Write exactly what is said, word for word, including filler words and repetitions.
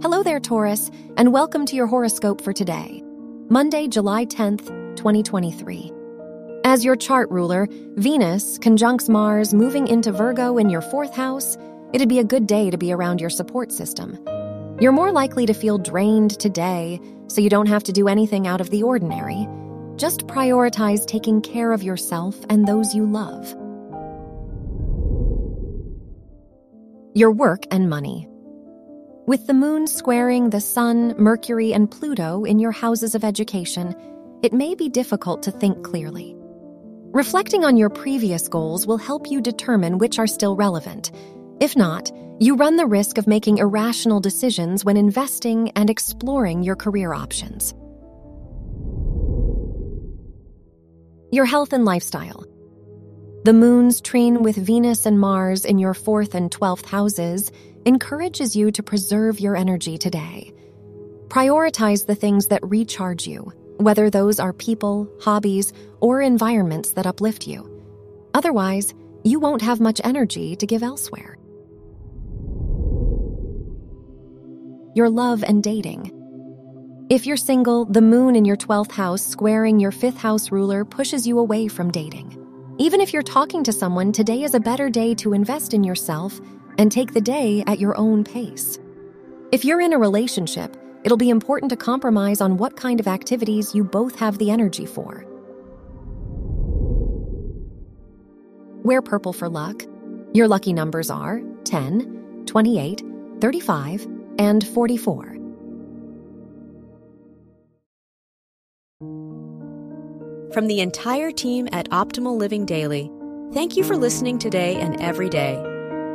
Hello there, Taurus, and welcome to your horoscope for today, Monday, July tenth, twenty twenty-three. As your chart ruler, Venus conjuncts Mars moving into Virgo in your fourth house, it'd be a good day to be around your support system. You're more likely to feel drained today, so you don't have to do anything out of the ordinary. Just prioritize taking care of yourself and those you love. Your work and money. With the moon squaring the sun, Mercury, and Pluto in your houses of education, it may be difficult to think clearly. Reflecting on your previous goals will help you determine which are still relevant. If not, you run the risk of making irrational decisions when investing and exploring your career options. Your health and lifestyle. The moon's trine with Venus and Mars in your fourth and twelfth houses encourages you to preserve your energy today. Prioritize the things that recharge you, whether those are people, hobbies, or environments that uplift you. Otherwise, you won't have much energy to give elsewhere. Your love and dating. If you're single, the moon in your twelfth house squaring your fifth house ruler pushes you away from dating. Even if you're talking to someone, today is a better day to invest in yourself and take the day at your own pace. If you're in a relationship, it'll be important to compromise on what kind of activities you both have the energy for. Wear purple for luck. Your lucky numbers are ten, twenty-eight, thirty-five, and forty-four. From the entire team at Optimal Living Daily, thank you for listening today and every day.